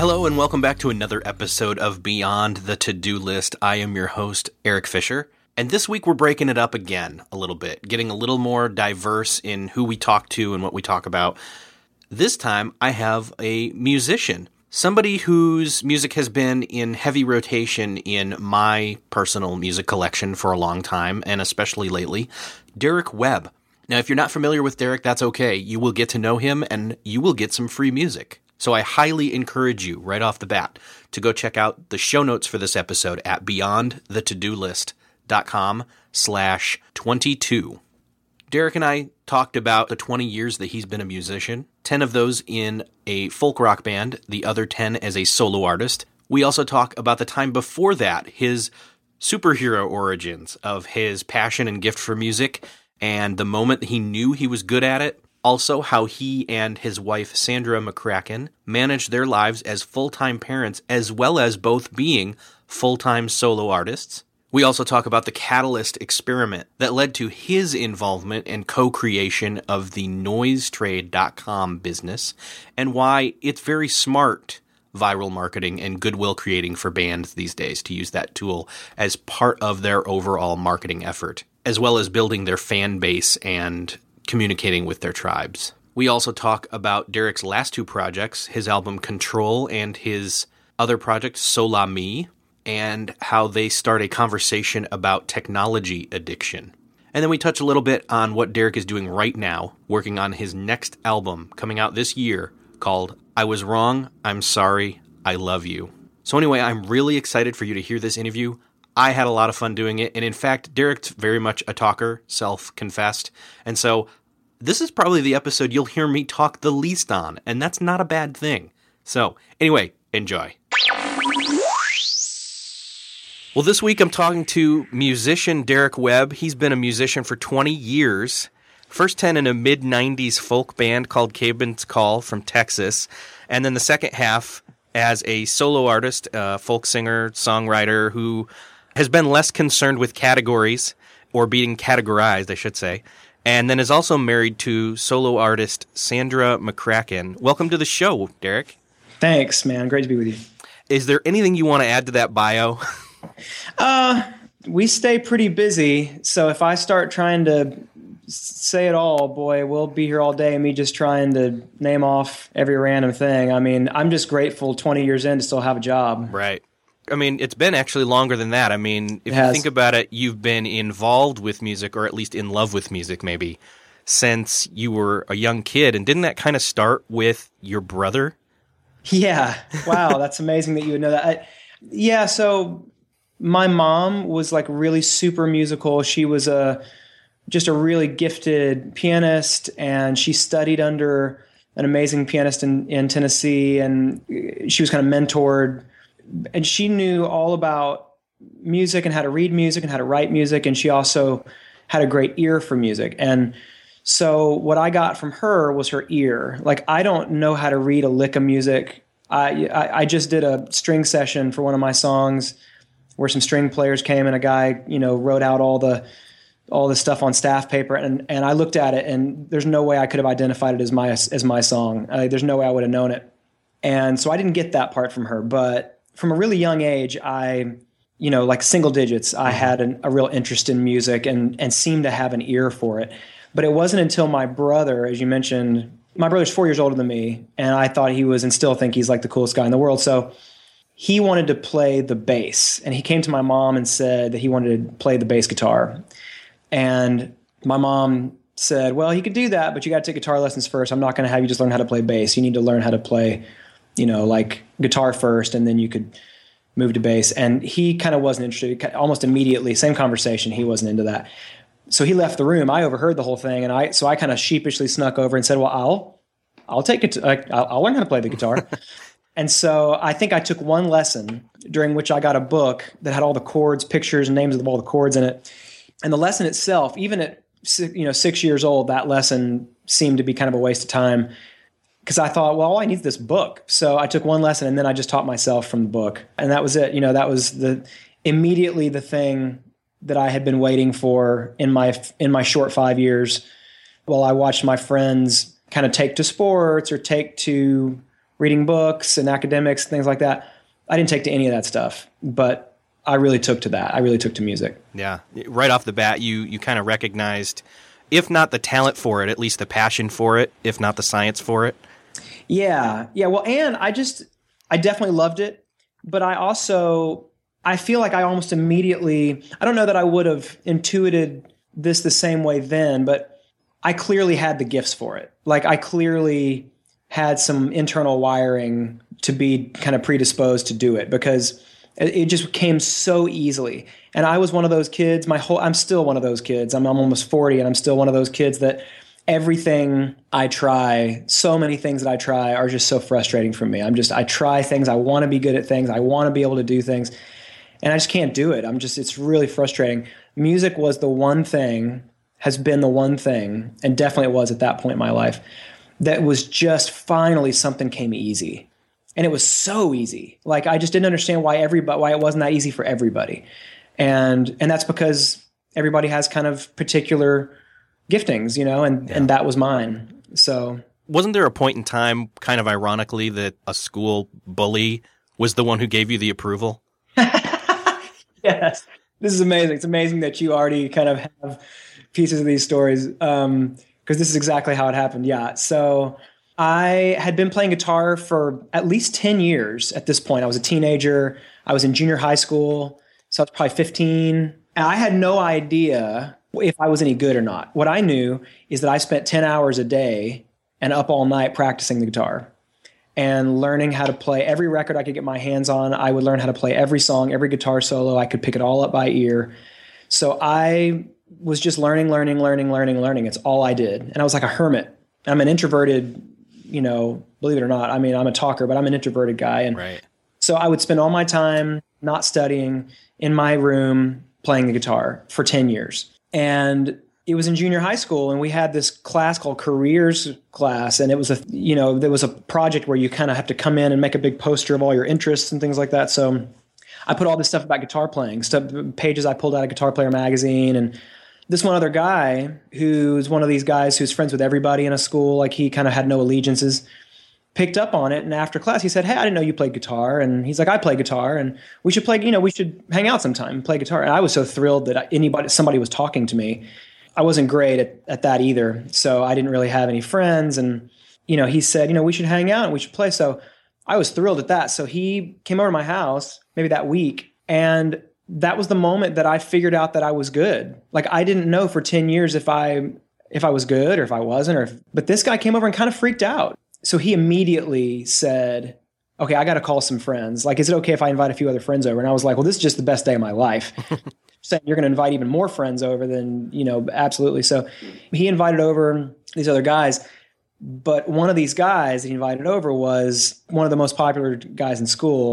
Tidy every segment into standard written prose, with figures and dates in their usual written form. Hello and welcome back to another episode of Beyond the To-Do List. I am your host, Eric Fisher, and this week we're breaking it up again a little bit, getting a little more diverse in who we talk to and what we talk about. This time I have a musician, somebody whose music has been in heavy rotation in my personal music collection for a long time, and especially lately, Derek Webb. Now, if you're not familiar with Derek, that's okay. You will get to know him and you will get some free music. So I highly encourage you right off the bat to go check out the show notes for this episode at beyondthetodolist.com/22. Derek and I talked about the 20 years that he's been a musician, 10 of those in a folk rock band, the other 10 as a solo artist. We also talk about the time before that, his superhero origins of his passion and gift for music and the moment he knew he was good at it. Also, how he and his wife, Sandra McCracken, managed their lives as full-time parents, as well as both being full-time solo artists. We also talk about the Catalyst experiment that led to his involvement and co-creation of the Noisetrade.com business, and why it's very smart viral marketing and goodwill creating for bands these days to use that tool as part of their overall marketing effort, as well as building their fan base and communicating with their tribes. We also talk about Derek's last two projects, his album Control and his other project, Sola-Mi, and how they start a conversation about technology addiction. And then we touch a little bit on what Derek is doing right now, working on his next album coming out this year called I Was Wrong, I'm Sorry, I Love You. So anyway, I'm really excited for you to hear this interview. I had a lot of fun doing it, and in fact, Derek's very much a talker, self-confessed, and so this is probably the episode you'll hear me talk the least on, and that's not a bad thing. So, anyway, enjoy. Well, this week I'm talking to musician Derek Webb. He's been a musician for 20 years, first 10 in a mid-90s folk band called Caedmon's Call from Texas, and then the second half as a solo artist, folk singer, songwriter who has been less concerned with categories, or being categorized, I should say, and then is also married to solo artist Sandra McCracken. Welcome to the show, Derek. Thanks, man. Great to be with you. Is there anything you want to add to that bio? We stay pretty busy, so if I start trying to say it all, boy, we'll be here all day, me just trying to name off every random thing. I mean, I'm just grateful 20 years in to still have a job. Right. I mean, it's been actually longer than that. I mean, if you think about it, you've been involved with music, or at least in love with music, maybe, since you were a young kid. And didn't that kind of start with your brother? Yeah. Wow, that's amazing that you would know that. So my mom was like really super musical. She was just a really gifted pianist, and she studied under an amazing pianist in Tennessee, and she was kind of mentored. And she knew all about music and how to read music and how to write music. And she also had a great ear for music. And So what I got from her was her ear. Like, I don't know how to read a lick of music. I just did a string session for one of my songs where some string players came and a guy, you know, wrote out all the stuff on staff paper, and I looked at it, and there's no way I could have identified it as my song. There's no way I would have known it. And so I didn't get that part from her, but from a really young age, like single digits, I had a real interest in music and seemed to have an ear for it. But it wasn't until my brother, as you mentioned, my brother's 4 years older than me, and I thought he was, and still think he's like the coolest guy in the world. So he wanted to play the bass, and he came to my mom and said that he wanted to play the bass guitar. And my mom said, well, he could do that, but you got to take guitar lessons first. I'm not going to have you just learn how to play bass. You need to learn how to play, like guitar first, and then you could move to bass. And he kind of wasn't interested. Almost immediately, same conversation, he wasn't into that. So he left the room. I overheard the whole thing, and so I kind of sheepishly snuck over and said, "Well, I'll take it. I'll learn how to play the guitar." And so I think I took one lesson, during which I got a book that had all the chords, pictures, and names of all the chords in it. And the lesson itself, even at 6 years old, that lesson seemed to be kind of a waste of time, because I thought, well, all I need is this book. So I took one lesson, and then I just taught myself from the book, and that was it. That was immediately the thing that I had been waiting for in my short 5 years, while I watched my friends kind of take to sports or take to reading books and academics, things like that. I didn't take to any of that stuff, but I really took to that. I really took to music. Yeah. Right off the bat, you kind of recognized, if not the talent for it, at least the passion for it, if not the science for it. Yeah. Yeah. Well, and I definitely loved it, but I feel like I almost immediately, I don't know that I would have intuited this the same way then, but I clearly had the gifts for it. Like, I clearly had some internal wiring to be kind of predisposed to do it, because it just came so easily. And I was one of those kids, I'm still one of those kids. I'm almost 40, and I'm still one of those kids that everything I try, so many things that I try are just so frustrating for me. I try things. I want to be good at things. I want to be able to do things. And I just can't do it. It's really frustrating. Music was the one thing, has been the one thing, and definitely it was at that point in my life, that was just finally something came easy. And it was so easy. Like, I just didn't understand why it wasn't that easy for everybody. And that's because everybody has kind of particular giftings, and that was mine. So wasn't there a point in time, kind of ironically, that a school bully was the one who gave you the approval? Yes. This is amazing. It's amazing that you already kind of have pieces of these stories, because this is exactly how it happened. Yeah. So I had been playing guitar for at least 10 years at this point. I was a teenager. I was in junior high school, so I was probably 15. And I had no idea if I was any good or not. What I knew is that I spent 10 hours a day and up all night practicing the guitar, and learning how to play every record I could get my hands on. I would learn how to play every song, every guitar solo. I could pick it all up by ear. So I was just learning. It's all I did. And I was like a hermit. I'm an introverted, believe it or not. I mean, I'm a talker, but I'm an introverted guy. And right. So I would spend all my time not studying in my room playing the guitar for 10 years. And it was in junior high school, and we had this class called careers class. And it was there was a project where you kind of have to come in and make a big poster of all your interests and things like that. So I put all this stuff about guitar playing, pages I pulled out of Guitar Player magazine. And this one other guy, who's one of these guys who's friends with everybody in a school, like he kind of had no allegiances, picked up on it. And after class, he said, "Hey, I didn't know you played guitar." And he's like, "I play guitar, and we should play, we should hang out sometime and play guitar." And I was so thrilled that somebody was talking to me. I wasn't great at that either, so I didn't really have any friends. And, he said, "We should hang out and we should play." So I was thrilled at that. So he came over to my house maybe that week, and that was the moment that I figured out that I was good. Like, I didn't know for 10 years if I was good or if I wasn't. But this guy came over and kind of freaked out. So he immediately said, "Okay, I got to call some friends. Like, is it okay if I invite a few other friends over?" And I was like, well, this is just the best day of my life. Saying you're going to invite even more friends over than, absolutely. So he invited over these other guys. But one of these guys that he invited over was one of the most popular guys in school.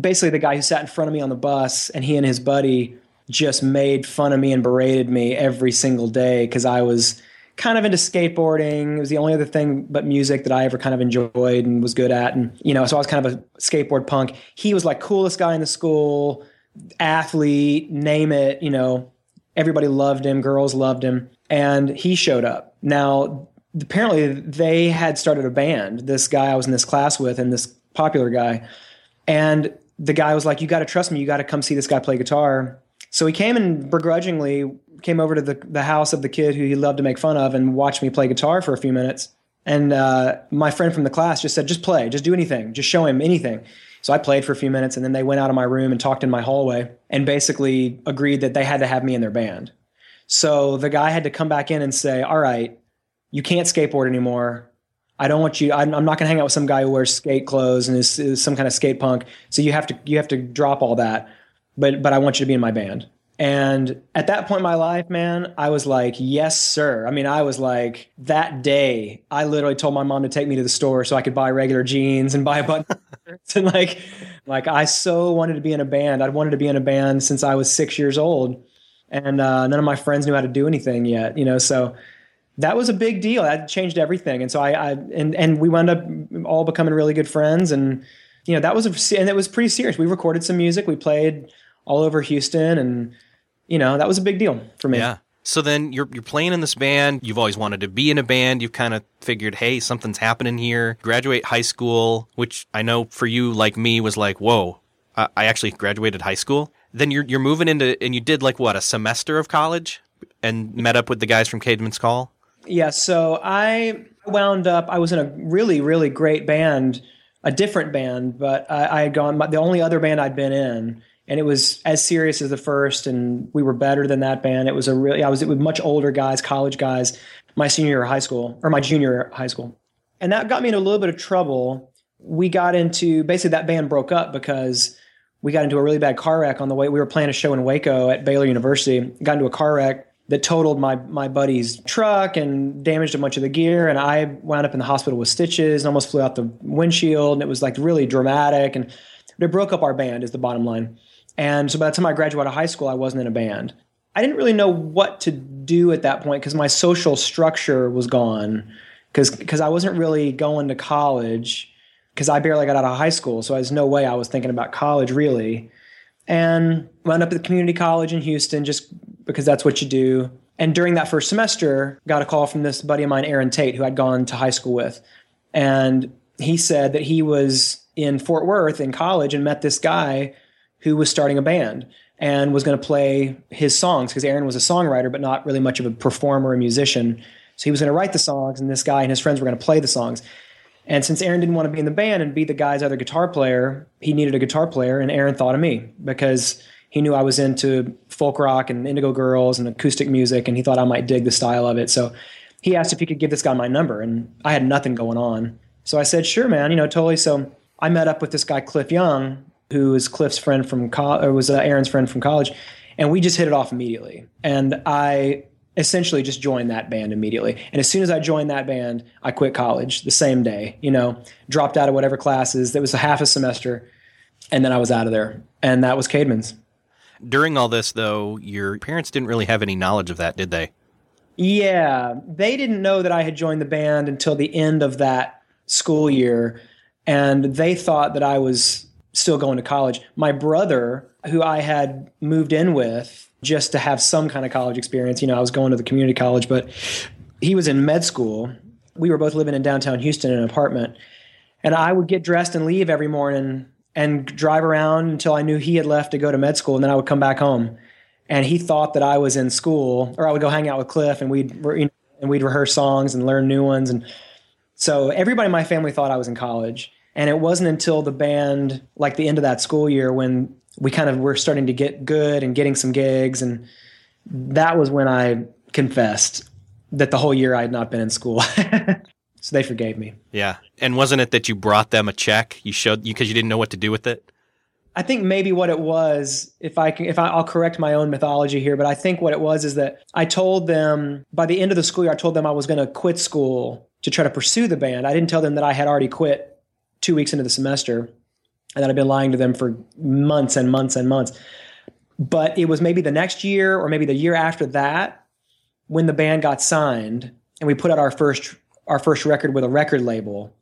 Basically the guy who sat in front of me on the bus, and he and his buddy just made fun of me and berated me every single day because I was kind of into skateboarding. It was the only other thing but music that I ever kind of enjoyed and was good at. And, you know, so I was kind of a skateboard punk. He was like coolest guy in the school, athlete, name it, you know, everybody loved him. Girls loved him. And he showed up. Now, apparently they had started a band, this guy I was in this class with and this popular guy. And the guy was like, you got to trust me. You got to come see this guy play guitar. So he came and begrudgingly came over to the house of the kid who he loved to make fun of and watched me play guitar for a few minutes. And my friend from the class just said, just play, just do anything, just show him anything. So I played for a few minutes and then they went out of my room and talked in my hallway and basically agreed that they had to have me in their band. So the guy had to come back in and say, all right, you can't skateboard anymore. I don't want you, I'm not going to hang out with some guy who wears skate clothes and is some kind of skate punk. So you have to drop all that. But I want you to be in my band. And at that point in my life, man, I was like, yes, sir. I mean, I was like, that day, I literally told my mom to take me to the store so I could buy regular jeans and buy a button. And like I so wanted to be in a band. I'd wanted to be in a band since I was 6 years old. And none of my friends knew how to do anything yet, you know, so that was a big deal. That changed everything. And so I we wound up all becoming really good friends. And, you know, that was, and it was pretty serious. We recorded some music. We played all over Houston, and you know, that was a big deal for me. Yeah. So then you're playing in this band. You've always wanted to be in a band. You've kind of figured, hey, something's happening here. Graduate high school, which I know for you, like me, was like, whoa, I actually graduated high school. Then you're moving into, and you did like what, a semester of college, and met up with the guys from Caedmon's Call. Yeah. So I wound up, I was in a really, really great band, a different band, but I had gone, the only other band I'd been in. And it was as serious as the first, and we were better than that band. It was a really, I was with much older guys, college guys, my junior high school. And that got me into a little bit of trouble. We got into, basically that band broke up because we got into a really bad car wreck on the way. We were playing a show in Waco at Baylor University, got into a car wreck that totaled my buddy's truck and damaged a bunch of the gear. And I wound up in the hospital with stitches and almost flew out the windshield. And it was like really dramatic. And it broke up our band is the bottom line. And so by the time I graduated high school, I wasn't in a band. I didn't really know what to do at that point because my social structure was gone because I wasn't really going to college because I barely got out of high school. So there's no way I was thinking about college really. And wound up at the community college in Houston just because that's what you do. And during that first semester, got a call from this buddy of mine, Aaron Tate, who I'd gone to high school with. And he said that he was in Fort Worth in college and met this guy who was starting a band and was going to play his songs because Aaron was a songwriter, but not really much of a performer or musician. So he was going to write the songs, and this guy and his friends were going to play the songs. And since Aaron didn't want to be in the band and be the guy's other guitar player, he needed a guitar player, and Aaron thought of me because he knew I was into folk rock and Indigo Girls and acoustic music, and he thought I might dig the style of it. So he asked if he could give this guy my number, and I had nothing going on. So I said, sure, man, you know, totally. So I met up with this guy, Cliff Young, who is Cliff's friend from college, or was Aaron's friend from college. And we just hit it off immediately. And I essentially just joined that band immediately. And as soon as I joined that band, I quit college the same day, you know, dropped out of whatever classes. That was a half a semester. And then I was out of there. And that was Caedmon's. During all this, though, your parents didn't really have any knowledge of that, did they? Yeah. They didn't know that I had joined the band until the end of that school year. And they thought that I was still going to college. My brother, who I had moved in with just to have some kind of college experience, you know, I was going to the community college, but he was in med school. We were both living in downtown Houston in an apartment. And I would get dressed and leave every morning and drive around until I knew he had left to go to med school. And then I would come back home. And he thought that I was in school, or I would go hang out with Cliff and we'd rehearse songs and learn new ones. And so everybody in my family thought I was in college. And it wasn't until the band, like the end of that school year, when we kind of were starting to get good and getting some gigs. And that was when I confessed that the whole year I had not been in school. So they forgave me. Yeah. And wasn't it that you brought them a check? You showed, because you didn't know what to do with it? I think maybe what it was, I'll correct my own mythology here, but I think what it was is that I told them by the end of the school year, I told them I was going to quit school to try to pursue the band. I didn't tell them that I had already quit 2 weeks into the semester, and that I've been lying to them for months and months and months. But it was maybe the next year or maybe the year after that when the band got signed and we put out our first record with a record label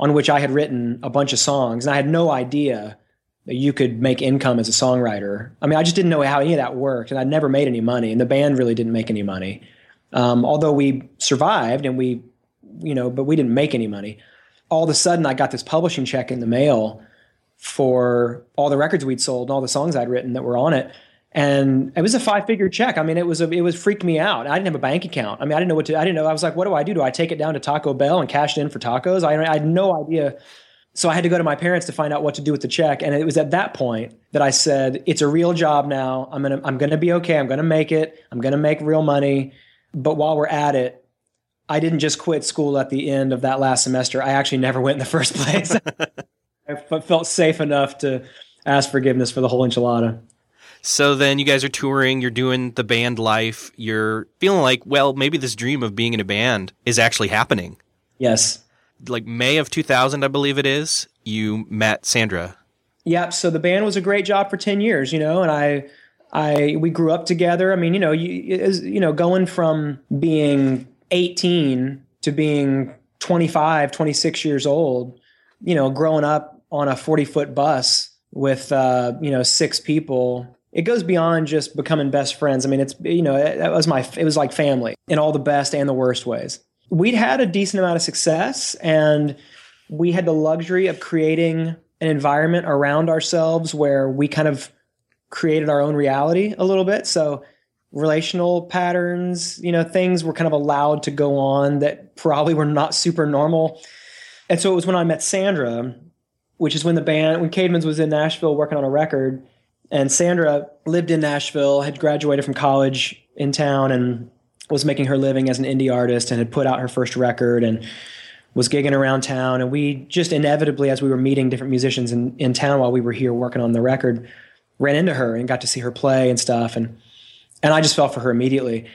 on which I had written a bunch of songs, and I had no idea that you could make income as a songwriter. I mean, I just didn't know how any of that worked, and I'd never made any money, and the band really didn't make any money. Although we survived and we, you know, but we didn't make any money. All of a sudden I got this publishing check in the mail for all the records we'd sold and all the songs I'd written that were on it. And it was a 5-figure check. I mean, it was freaked me out. I didn't have a bank account. I mean, I didn't know what to, I didn't know. I was like, what do I do? Do I take it down to Taco Bell and cash it in for tacos? I had no idea. So I had to go to my parents to find out what to do with the check. And it was at that point that I said, it's a real job now. I'm going to be okay. I'm going to make it. I'm going to make real money. But while we're at it, I didn't just quit school at the end of that last semester. I actually never went in the first place. I felt safe enough to ask forgiveness for the whole enchilada. So then you guys are touring, you're doing the band life, you're feeling like, well, maybe this dream of being in a band is actually happening. Yes. Like May of 2000, I believe it is, you met Sandra. Yep. So the band was a great job for 10 years, you know, and we grew up together. I mean, you know, going from being 18 to being 25, 26 years old, you know, growing up on a 40-foot bus with, 6 people, it goes beyond just becoming best friends. I mean, it's, you know, it was like family in all the best and the worst ways. We'd had a decent amount of success, and we had the luxury of creating an environment around ourselves where we kind of created our own reality a little bit. So relational patterns, you know, things were kind of allowed to go on that probably were not super normal. And so it was when I met Sandra, which is when Caedmon's was in Nashville working on a record, and Sandra lived in Nashville, had graduated from college in town and was making her living as an indie artist and had put out her first record and was gigging around town. And we just inevitably, as we were meeting different musicians in town while we were here working on the record, ran into her and got to see her play and stuff. And I just fell for her immediately.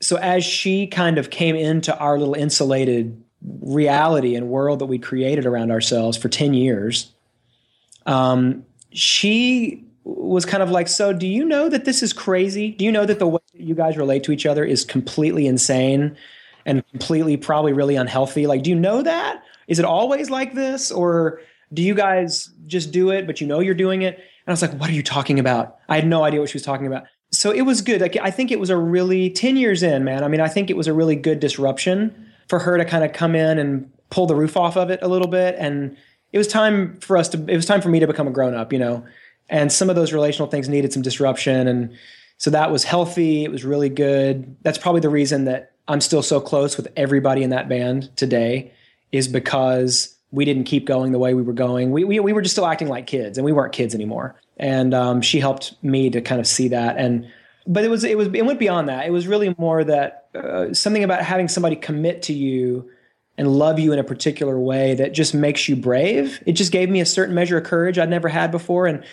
So as she kind of came into our little insulated reality and world that we created around ourselves for 10 years, she was kind of like, so do you know that this is crazy? Do you know that the way that you guys relate to each other is completely insane and completely probably really unhealthy? Like, do you know that? Is it always like this? Or do you guys just do it, but you know you're doing it? And I was like, what are you talking about? I had no idea what she was talking about. So it was good. Like, I think it was 10 years in, man. I mean, I think it was a really good disruption for her to kind of come in and pull the roof off of it a little bit. And it was time for me to become a grown up, you know, and some of those relational things needed some disruption. And so that was healthy. It was really good. That's probably the reason that I'm still so close with everybody in that band today, is because we didn't keep going the way we were going. We were just still acting like kids, and we weren't kids anymore. And she helped me to kind of see that. But it went beyond that. It was really more that something about having somebody commit to you and love you in a particular way that just makes you brave. It just gave me a certain measure of courage I'd never had before. And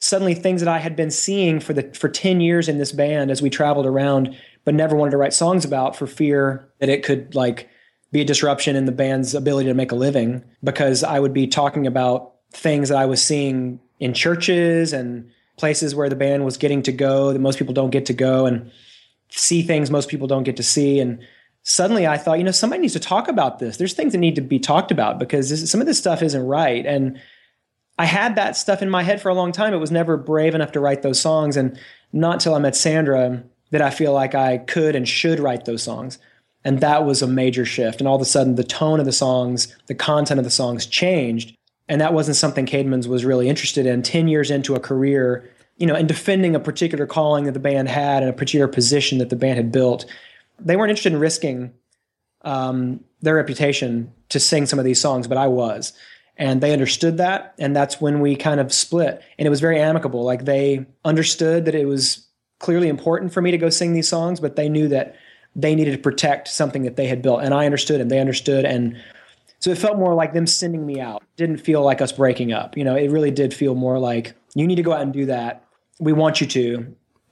suddenly things that I had been seeing for 10 years in this band as we traveled around, but never wanted to write songs about for fear that it could like be a disruption in the band's ability to make a living, because I would be talking about things that I was seeing in churches and places where the band was getting to go that most people don't get to go, and see things most people don't get to see. And suddenly I thought, you know, somebody needs to talk about this. There's things that need to be talked about, because some of this stuff isn't right. And I had that stuff in my head for a long time. It was never brave enough to write those songs. And not until I met Sandra did I feel like I could and should write those songs. And that was a major shift. And all of a sudden the tone of the songs, the content of the songs changed. And that wasn't something Caedmon's was really interested in 10 years into a career, you know, and defending a particular calling that the band had and a particular position that the band had built. They weren't interested in risking their reputation to sing some of these songs, but I was. And they understood that. And that's when we kind of split. And it was very amicable. Like, they understood that it was clearly important for me to go sing these songs, but they knew that they needed to protect something that they had built. And I understood, and they understood. And so it felt more like them sending me out. It didn't feel like us breaking up. You know, it really did feel more like, you need to go out and do that. We want you to.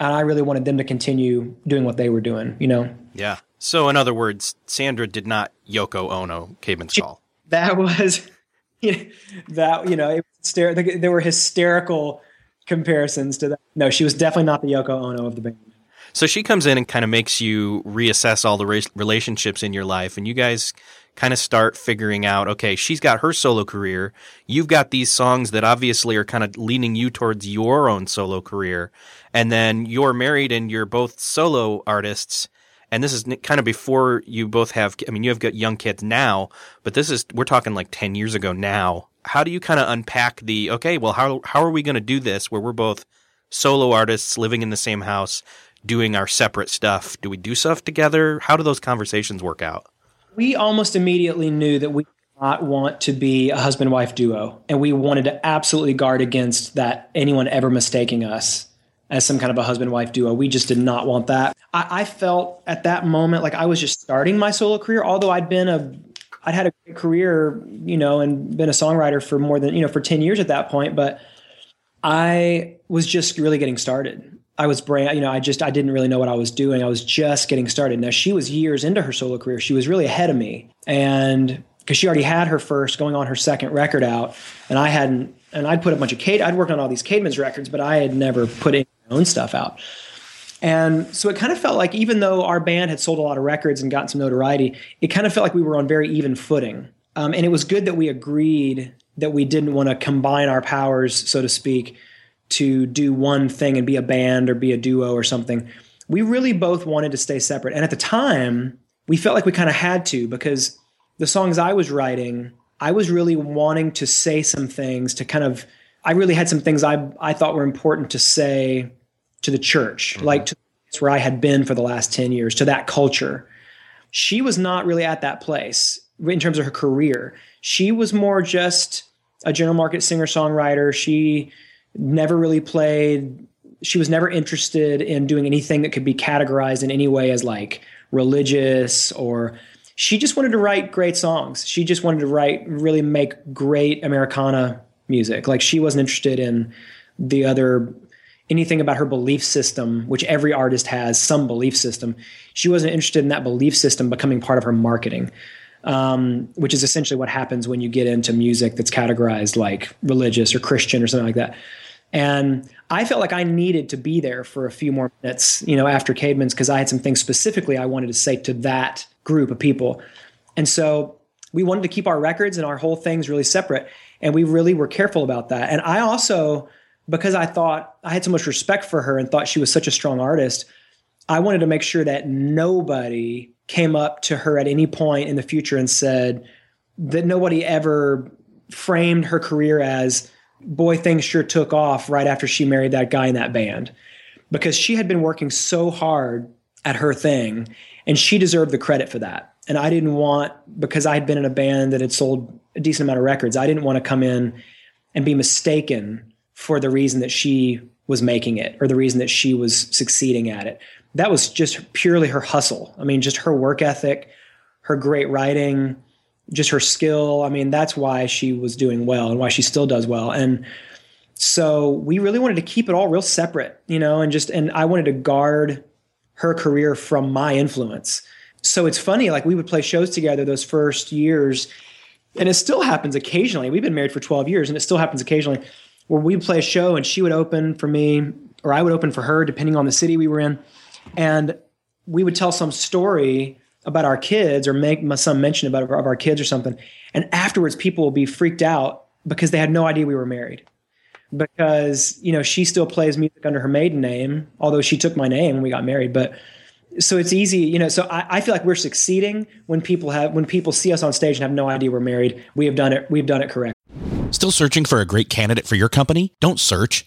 And I really wanted them to continue doing what they were doing, you know? Yeah. So in other words, Sandra did not Yoko Ono Caedmon's Call. That was, there were hysterical comparisons to that. No, she was definitely not the Yoko Ono of the band. So she comes in and kind of makes you reassess all the relationships in your life, and you guys kind of start figuring out, okay, she's got her solo career. You've got these songs that obviously are kind of leaning you towards your own solo career. And then you're married and you're both solo artists. And this is kind of before you both have, I mean, you have got young kids now, but this is, we're talking like 10 years ago now. How do you kind of unpack the, okay, well, how are we going to do this where we're both solo artists living in the same house, doing our separate stuff? Do we do stuff together? How do those conversations work out? We almost immediately knew that we did not want to be a husband-wife duo, and we wanted to absolutely guard against that, anyone ever mistaking us as some kind of a husband-wife duo. We just did not want that. I felt at that moment like I was just starting my solo career, although I'd had a great career, you know, and been a songwriter for more than, you know, for 10 years at that point, but I was just really getting started. I was I didn't really know what I was doing. I was just getting started. Now, she was years into her solo career. She was really ahead of me, and because she already had her first, going on her second record out, and I hadn't. And I'd put a bunch of I'd worked on all these Caedmon's records, but I had never put any of my own stuff out. And so it kind of felt like, even though our band had sold a lot of records and gotten some notoriety, it kind of felt like we were on very even footing. And it was good that we agreed that we didn't want to combine our powers, so to speak, to do one thing and be a band or be a duo or something. We really both wanted to stay separate. And at the time, we felt like we kind of had to, because the songs I was writing, I was really wanting to say some things to kind of, I really had some things I thought were important to say to the church, mm-hmm. like to where I had been for the last 10 years, to that culture. She was not really at that place in terms of her career. She was more just a general market singer-songwriter. She never really played. She was never interested in doing anything that could be categorized in any way as like religious, or she just wanted to write great songs. She just wanted to really make great Americana music. Like, she wasn't interested in anything about her belief system, which every artist has some belief system. She wasn't interested in that belief system becoming part of her marketing, which is essentially what happens when you get into music that's categorized like religious or Christian or something like that. And I felt like I needed to be there for a few more minutes, you know, after Caedmon's, because I had some things specifically I wanted to say to that group of people. And so we wanted to keep our records and our whole things really separate. And we really were careful about that. And I also, because I thought I had so much respect for her and thought she was such a strong artist, I wanted to make sure that nobody came up to her at any point in the future and said that nobody ever framed her career as, boy, things sure took off right after she married that guy in that band, because she had been working so hard at her thing, and she deserved the credit for that. And I didn't want, because I had been in a band that had sold a decent amount of records, I didn't want to come in and be mistaken for the reason that she was making it or the reason that she was succeeding at it. That was just purely her hustle. I mean, just her work ethic, her great writing, just her skill. I mean, that's why she was doing well and why she still does well. And so we really wanted to keep it all real separate, you know, and I wanted to guard her career from my influence. So it's funny, like, we would play shows together those first years, and it still happens occasionally. We've been married for 12 years, and it still happens occasionally where we'd play a show and she would open for me, or I would open for her, depending on the city we were in. And we would tell some story about our kids, or make some mention about of our kids or something. And afterwards, people will be freaked out because they had no idea we were married, because, you know, she still plays music under her maiden name, although she took my name when we got married. But so it's easy, you know, so I feel like we're succeeding when people see us on stage and have no idea we're married. We have done it. We've done it correctly. Still searching for a great candidate for your company? Don't search,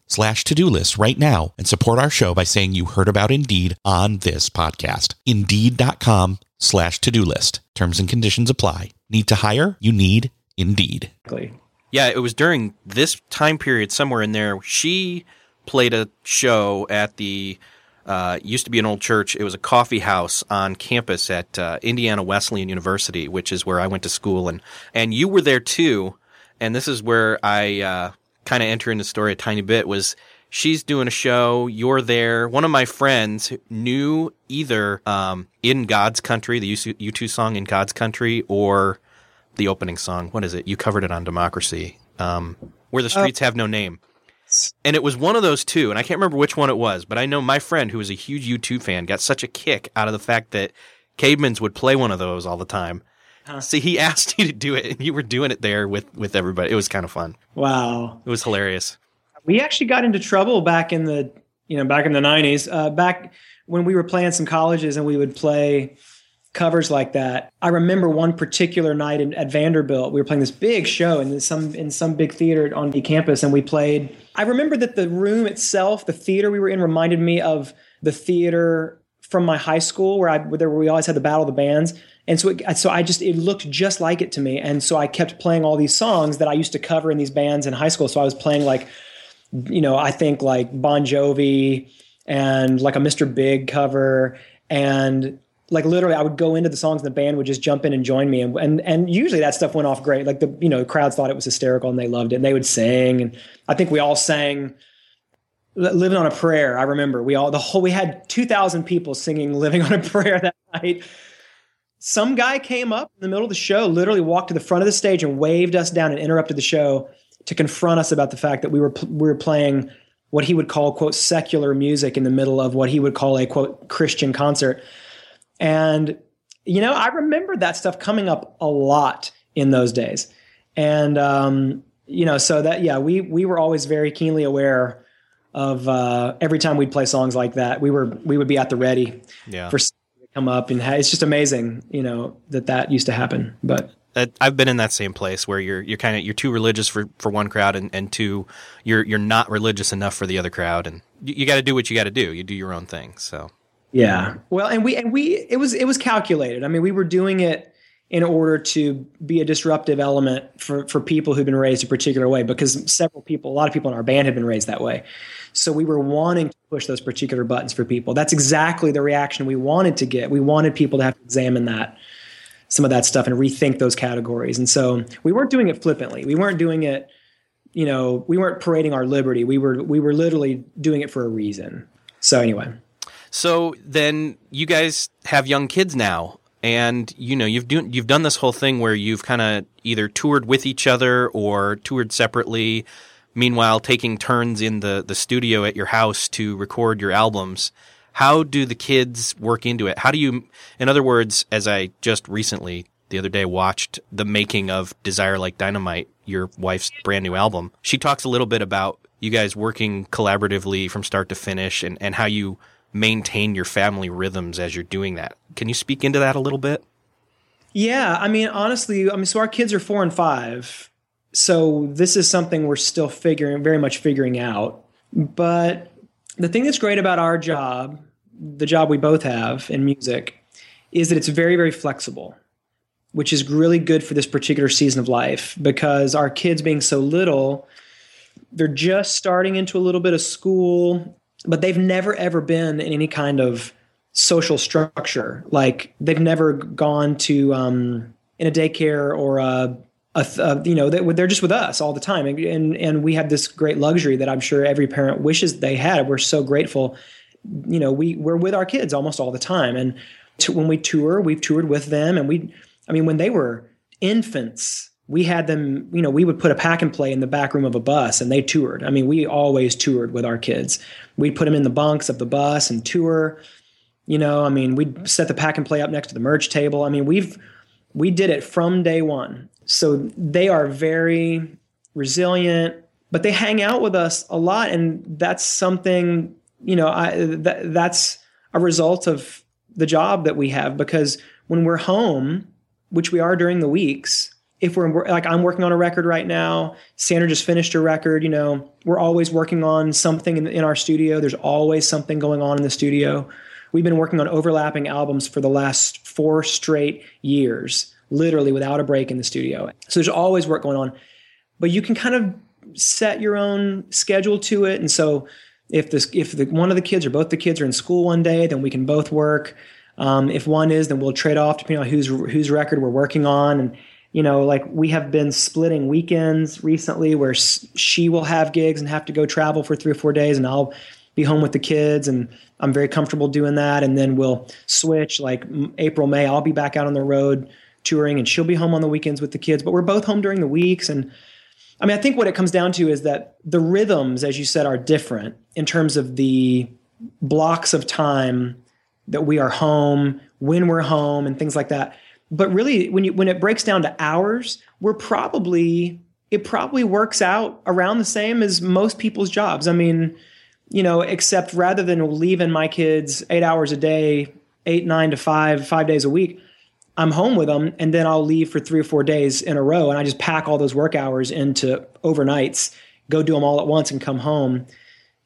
list right now and support our show by saying you heard about Indeed on this podcast. Indeed.com/to-do list. Terms and conditions apply. Need to hire? You need Indeed. Yeah, it was during this time period somewhere in there. She played a show at the used to be an old church. It was a coffee house on campus at Indiana Wesleyan University, which is where I went to school. And you were there too. And this is where I kind of enter into the story a tiny bit. Was she's doing a show. You're there. One of my friends knew either In God's Country, the U2 song In God's Country, or the opening song. What is it? You covered it on Democracy, Where the Streets Have No Name. And it was one of those two, and I can't remember which one it was, but I know my friend, who was a huge U2 fan, got such a kick out of the fact that Caedmon's would play one of those all the time. See, he asked you to do it, and you were doing it there with everybody. It was kind of fun. Wow. It was hilarious. We actually got into trouble back in the 90s, back when we were playing some colleges, and we would play covers like that. I remember one particular night at Vanderbilt, we were playing this big show in some big theater on the campus, and we played. I remember that the room itself, the theater we were in, reminded me of the theater from my high school where we always had the Battle of the Bands, and so it looked just like it to me, and so I kept playing all these songs that I used to cover in these bands in high school. So I was playing I think like Bon Jovi and like a Mr. Big cover and. Like literally I would go into the songs and the band would just jump in and join me. And usually that stuff went off great. Like the crowds thought it was hysterical and they loved it and they would sing. And I think we all sang Living on a Prayer. I remember we had 2,000 people singing Living on a Prayer that night. Some guy came up in the middle of the show, literally walked to the front of the stage and waved us down and interrupted the show to confront us about the fact that we were playing what he would call, quote, secular music in the middle of what he would call a, quote, Christian concert. And, I remember that stuff coming up a lot in those days. And, we were always very keenly aware of every time we'd play songs like that, we would be at the ready for something to come up. And it's just amazing, that used to happen. But I've been in that same place where you're too religious for one crowd and two, you're not religious enough for the other crowd. And you got to do what you got to do. You do your own thing. So. Yeah. Well, it was calculated. I mean, we were doing it in order to be a disruptive element for people who've been raised a particular way, because a lot of people in our band had been raised that way. So we were wanting to push those particular buttons for people. That's exactly the reaction we wanted to get. We wanted people to have to examine that, some of that stuff, and rethink those categories. And so we weren't doing it flippantly. We weren't doing it, we weren't parading our liberty. We were literally doing it for a reason. So anyway. So then you guys have young kids now, and you've done this whole thing where you've kind of either toured with each other or toured separately, meanwhile taking turns in the studio at your house to record your albums. How do the kids work into it? How do you, in other words, as I just recently the other day watched the making of Desire Like Dynamite, your wife's brand new album, she talks a little bit about you guys working collaboratively from start to finish and how you maintain your family rhythms as you're doing that. Can you speak into that a little bit? Yeah. So our kids are 4 and 5. So this is something we're still very much figuring out. But the thing that's great about our job, the job we both have in music, is that it's very, very flexible, which is really good for this particular season of life, because our kids being so little, they're just starting into a little bit of school. But they've never, ever been in any kind of social structure. Like they've never gone to in a daycare or they're just with us all the time. And we have this great luxury that I'm sure every parent wishes they had. We're so grateful. We're with our kids almost all the time. And when we tour, we've toured with them. And when they were infants, we had them, we would put a pack and play in the back room of a bus and they toured. We always toured with our kids. We'd put them in the bunks of the bus and tour. We'd set the pack and play up next to the merch table. We did it from day one. So they are very resilient. but they hang out with us a lot. And that's something, you know, that's a result of the job that we have, because when we're home, which we are during the weeks, if we're like, I'm working on a record right now, Sandra just finished her record, you know, we're always working on something in our studio. There's always something going on in the studio. We've been working on overlapping albums for the last 4 straight years, literally without a break in the studio. So there's always work going on, but you can kind of set your own schedule to it. And so if one of the kids or both the kids are in school one day, then we can both work. If one is, then we'll trade off depending on whose record we're working on. And, you know, like we have been splitting weekends recently where she will have gigs and have to go travel for 3 or 4 days and I'll be home with the kids, and I'm very comfortable doing that. And then we'll switch, like April, May, I'll be back out on the road touring and she'll be home on the weekends with the kids, but we're both home during the weeks. And I mean, I think what it comes down to is that the rhythms, as you said, are different in terms of the blocks of time that we are home, when we're home and things like that. But really, when it breaks down to hours, it probably works out around the same as most people's jobs. I mean, you know, except rather than leaving my kids 8 hours a day, 8, 9 to 5, 5 days a week, I'm home with them. And then I'll leave for 3 or 4 days in a row. And I just pack all those work hours into overnights, go do them all at once and come home.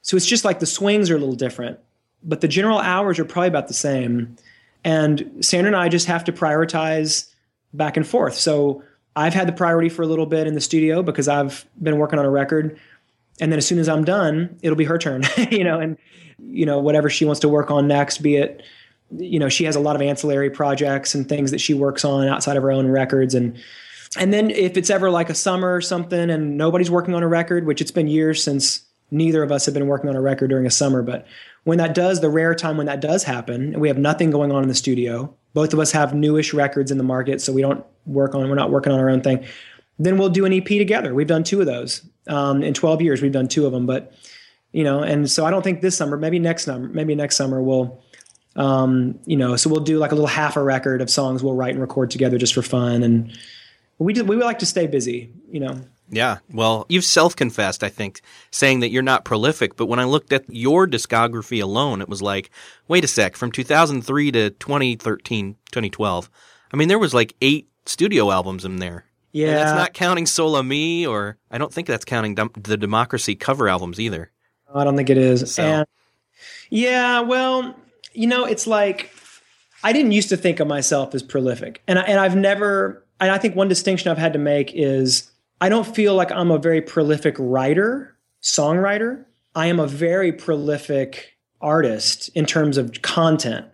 So it's just like the swings are a little different, but the general hours are probably about the same. And Sandra and I just have to prioritize back and forth. So I've had the priority for a little bit in the studio because I've been working on a record. And then as soon as I'm done, it'll be her turn, you know, and, you know, whatever she wants to work on next, be it, you know, she has a lot of ancillary projects and things that she works on outside of her own records. And then if it's ever like a summer or something and nobody's working on a record, which it's been years since neither of us have been working on a record during a summer, but when that does, the rare time when that does happen, and we have nothing going on in the studio, both of us have newish records in the market, so we're not working on our own thing, then we'll do an EP together. We've done 2 of those. In 12 years, we've done 2 of them, but, you know, and so I don't think this summer, maybe next summer we'll, you know, so we'll do like a little half a record of songs we'll write and record together just for fun. And we like to stay busy, you know? Yeah. Well, you've self-confessed, I think, saying that you're not prolific, but when I looked at your discography alone, it was like, wait a sec, from 2003 to 2013, 2012, I mean, there was like 8 studio albums in there. Yeah. And that's not counting Sola-Mi, or I don't think that's counting the Democracy cover albums either. I don't think it is. So. And yeah, well, you know, it's like, I didn't used to think of myself as prolific. And I think one distinction I've had to make is, I don't feel like I'm a very prolific writer, songwriter. I am a very prolific artist in terms of content.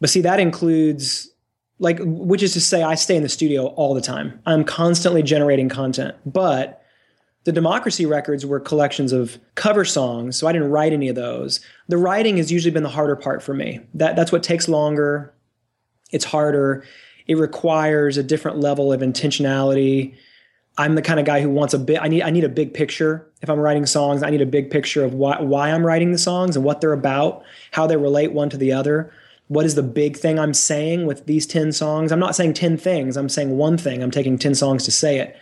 But see, that includes, like, which is to say I stay in the studio all the time. I'm constantly generating content. But the Democracy records were collections of cover songs, so I didn't write any of those. The writing has usually been the harder part for me. That's what takes longer. It's harder. It requires a different level of intentionality. I'm the kind of guy who wants I need a big picture. If I'm writing songs, I need a big picture of why I'm writing the songs and what they're about, how they relate one to the other. What is the big thing I'm saying with these 10 songs? I'm not saying 10 things. I'm saying one thing. I'm taking 10 songs to say it.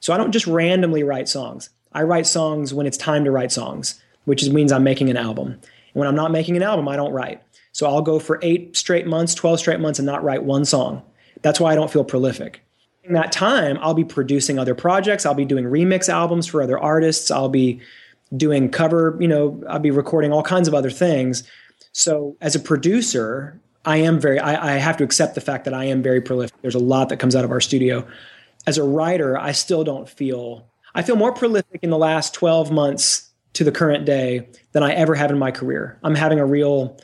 So I don't just randomly write songs. I write songs when it's time to write songs, which means I'm making an album. And when I'm not making an album, I don't write. So I'll go for 8 straight months, 12 straight months and not write one song. That's why I don't feel prolific. In that time, I'll be producing other projects. I'll be doing remix albums for other artists. I'll be doing cover, you know, I'll be recording all kinds of other things. So as a producer, I have to accept the fact that I am very prolific. There's a lot that comes out of our studio. As a writer, I feel more prolific in the last 12 months to the current day than I ever have in my career. I'm having a real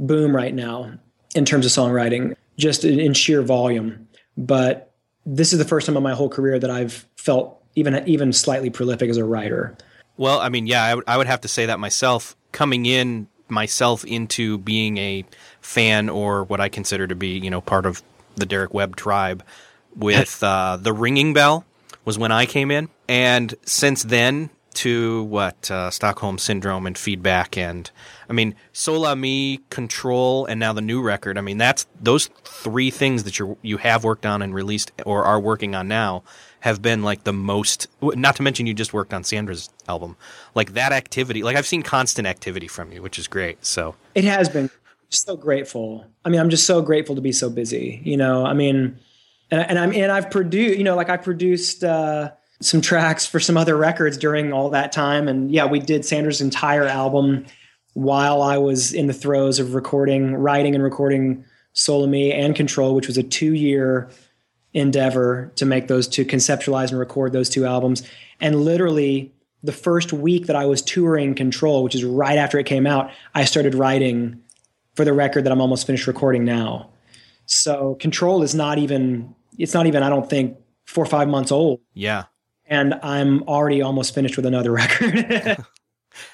boom right now in terms of songwriting, just in sheer volume. But this is the first time in my whole career that I've felt even slightly prolific as a writer. Well, I mean, yeah, I would have to say that myself. Coming in myself into being a fan, or what I consider to be, you know, part of the Derek Webb tribe, with The Ringing Bell was when I came in. And since then, to what Stockholm Syndrome and Feedback, and I mean Sola-Mi, Control, and now the new record. I mean, that's those three things that you have worked on and released or are working on now have been like the most. Not to mention you just worked on Sandra's album. Like that activity, like I've seen constant activity from you, which is great. So it has been. So grateful. I mean, I'm just so grateful to be so busy. You know, I mean, and I've produced. You know, like I produced. Some tracks for some other records during all that time. And yeah, we did Sandra's entire album while I was in the throes of writing and recording Sola-Mi and Control, which was a 2-year endeavor to make those two, conceptualize and record those two albums. And literally the first week that I was touring Control, which is right after it came out, I started writing for the record that I'm almost finished recording now. So Control is not even, I don't think, 4 or 5 months old. Yeah. And I'm already almost finished with another record.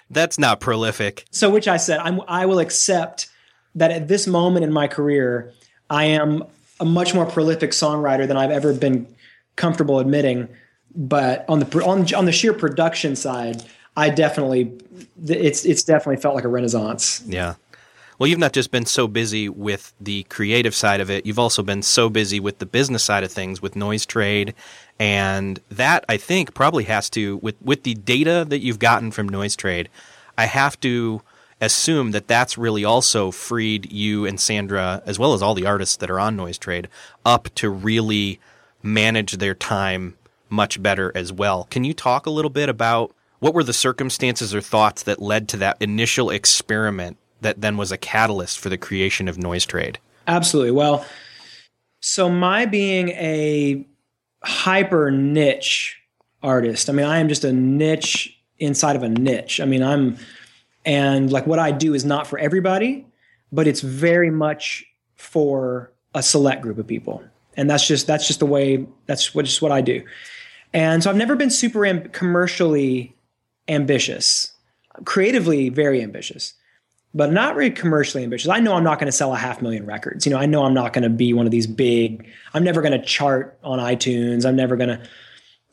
That's not prolific. So, which I said, I will accept that at this moment in my career, I am a much more prolific songwriter than I've ever been comfortable admitting. But on the sheer production side, I definitely, it's definitely felt like a renaissance. Yeah. Well, you've not just been so busy with the creative side of it. You've also been so busy with the business side of things, with Noise Trade. And that, I think, probably has to, with the data that you've gotten from Noise Trade, I have to assume that that's really also freed you and Sandra, as well as all the artists that are on Noise Trade, up to really manage their time much better as well. Can you talk a little bit about what were the circumstances or thoughts that led to that initial experiment that then was a catalyst for the creation of Noise Trade? Absolutely. Well, so my being a hyper niche artist, I mean, I am just a niche inside of a niche. I mean, and like what I do is not for everybody, but it's very much for a select group of people. And that's just the way, that's just what I do. And so I've never been super commercially ambitious, creatively very ambitious, but not really commercially ambitious. I know I'm not going to sell 500,000 records. You know, I know I'm not going to be one of these big, I'm never going to chart on iTunes.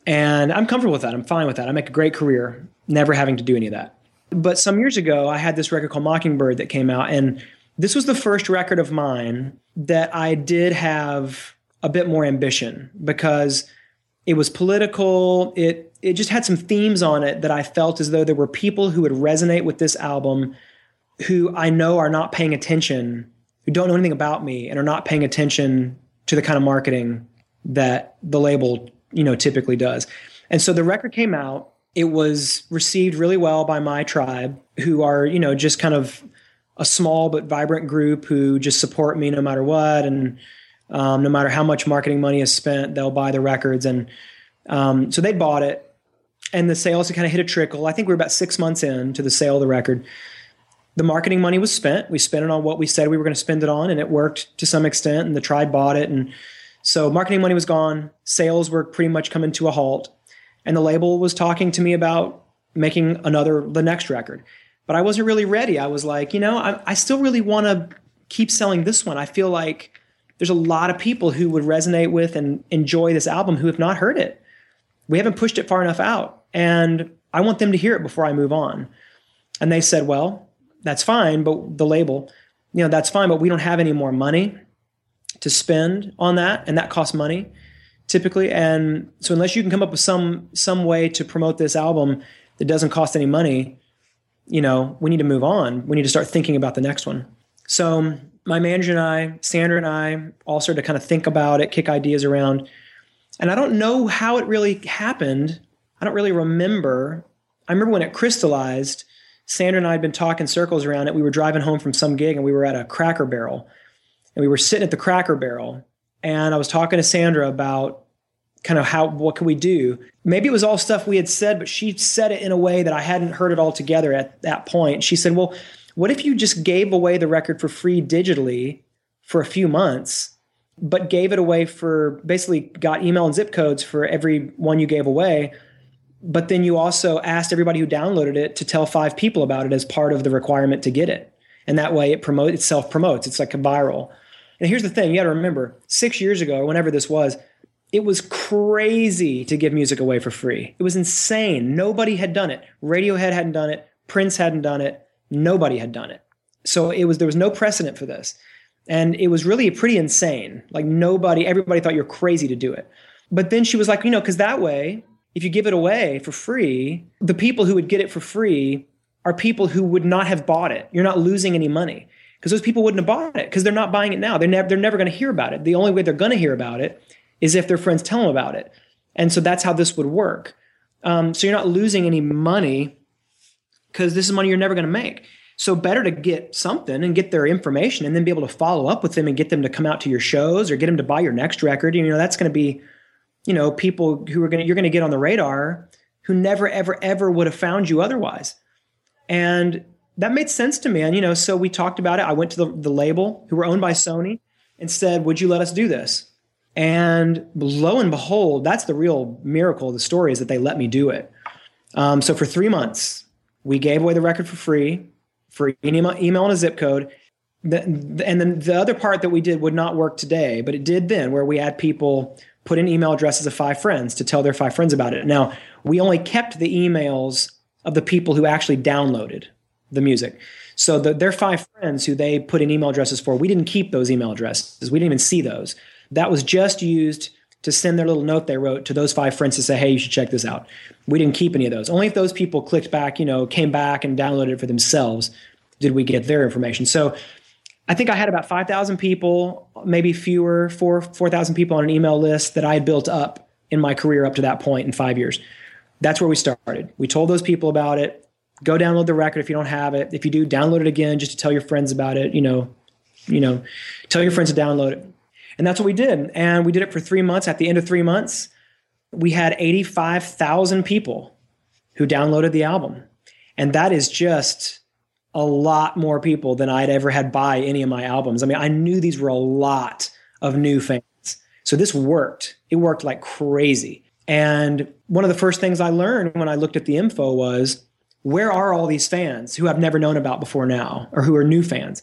And I'm comfortable with that. I'm fine with that. I make a great career, never having to do any of that. But some years ago, I had this record called Mockingbird that came out. And this was the first record of mine that I did have a bit more ambition because it was political. It just had some themes on it that I felt as though there were people who would resonate with this album who I know are not paying attention, who don't know anything about me and are not paying attention to the kind of marketing that the label, you know, typically does. And so the record came out. It was received really well by my tribe, who are, you know, just kind of a small but vibrant group who just support me no matter what. And no matter how much marketing money is spent, they'll buy the records. And so they bought it. And the sales kind of hit a trickle. I think we were about 6 months in to the sale of the record. The marketing money was spent. We spent it on what we said we were going to spend it on, and it worked to some extent, and the tribe bought it. And so marketing money was gone. Sales were pretty much coming to a halt. And the label was talking to me about making the next record. But I wasn't really ready. I was like, you know, I still really want to keep selling this one. I feel like there's a lot of people who would resonate with and enjoy this album who have not heard it. We haven't pushed it far enough out. And I want them to hear it before I move on. And they said, well, that's fine, but the label, you know, that's fine, but we don't have any more money to spend on that. And that costs money typically. And so unless you can come up with some way to promote this album that doesn't cost any money, you know, we need to move on. We need to start thinking about the next one. So my manager and I, Sandra and I, all started to kind of think about it, kick ideas around. And I don't know how it really happened. I don't really remember. I remember when it crystallized, Sandra and I had been talking circles around it. We were driving home from some gig and we were at a Cracker Barrel and we were sitting at the Cracker Barrel and I was talking to Sandra about kind of what could we do? Maybe it was all stuff we had said, but she said it in a way that I hadn't heard it all together at that point. She said, well, what if you just gave away the record for free digitally for a few months, but gave it away for basically got email and zip codes for every one you gave away. But then you also asked everybody who downloaded it to tell 5 people about it as part of the requirement to get it. And that way it self-promotes. It's like a viral. And here's the thing. You got to remember, 6 years ago, or whenever this was, It was crazy to give music away for free. It was insane. Nobody had done it. Radiohead hadn't done it. Prince hadn't done it. Nobody had done it. So it was, there was no precedent for this. And it was really pretty insane. Like nobody, everybody thought you're crazy to do it. But then she was like, you know, because that way, if you give it away for free, the people who would get it for free are people who would not have bought it. You're not losing any money because those people wouldn't have bought it because they're not buying it now. They're never going to hear about it. The only way they're going to hear about it is if their friends tell them about it. And so that's how this would work. So you're not losing any money because this is money you're never going to make. So better to get something and get their information and then be able to follow up with them and get them to come out to your shows or get them to buy your next record. You know, that's going to be, you know, people who are going to, you're going to get on the radar who never, ever, ever would have found you otherwise. And that made sense to me. And, you know, so we talked about it. I went to the label who were owned by Sony and said, would you let us do this? And lo and behold, that's the real miracle of the story, is that they let me do it. So for 3 months, we gave away the record for free, for email and a zip code. And then the other part that we did would not work today, but it did then, where we had people put in email addresses of 5 friends to tell their 5 friends about it. Now, we only kept the emails of the people who actually downloaded the music. So their 5 friends who they put in email addresses for, we didn't keep those email addresses. We didn't even see those. That was just used to send their little note they wrote to those 5 friends to say, hey, you should check this out. We didn't keep any of those. Only if those people clicked back, you know, came back and downloaded it for themselves, did we get their information. So I think I had about 5,000 people, maybe fewer, 4,000 people on an email list that I had built up in my career up to that point in 5 years. That's where we started. We told those people about it. Go download the record if you don't have it. If you do, download it again just to tell your friends about it. You know, tell your friends to download it. And that's what we did. And we did it for 3 months. At the end of 3 months, we had 85,000 people who downloaded the album. And that is just a lot more people than I'd ever had buy any of my albums. I mean, I knew these were a lot of new fans. So this worked. It worked like crazy. And one of the first things I learned when I looked at the info was, where are all these fans who I've never known about before now, or who are new fans?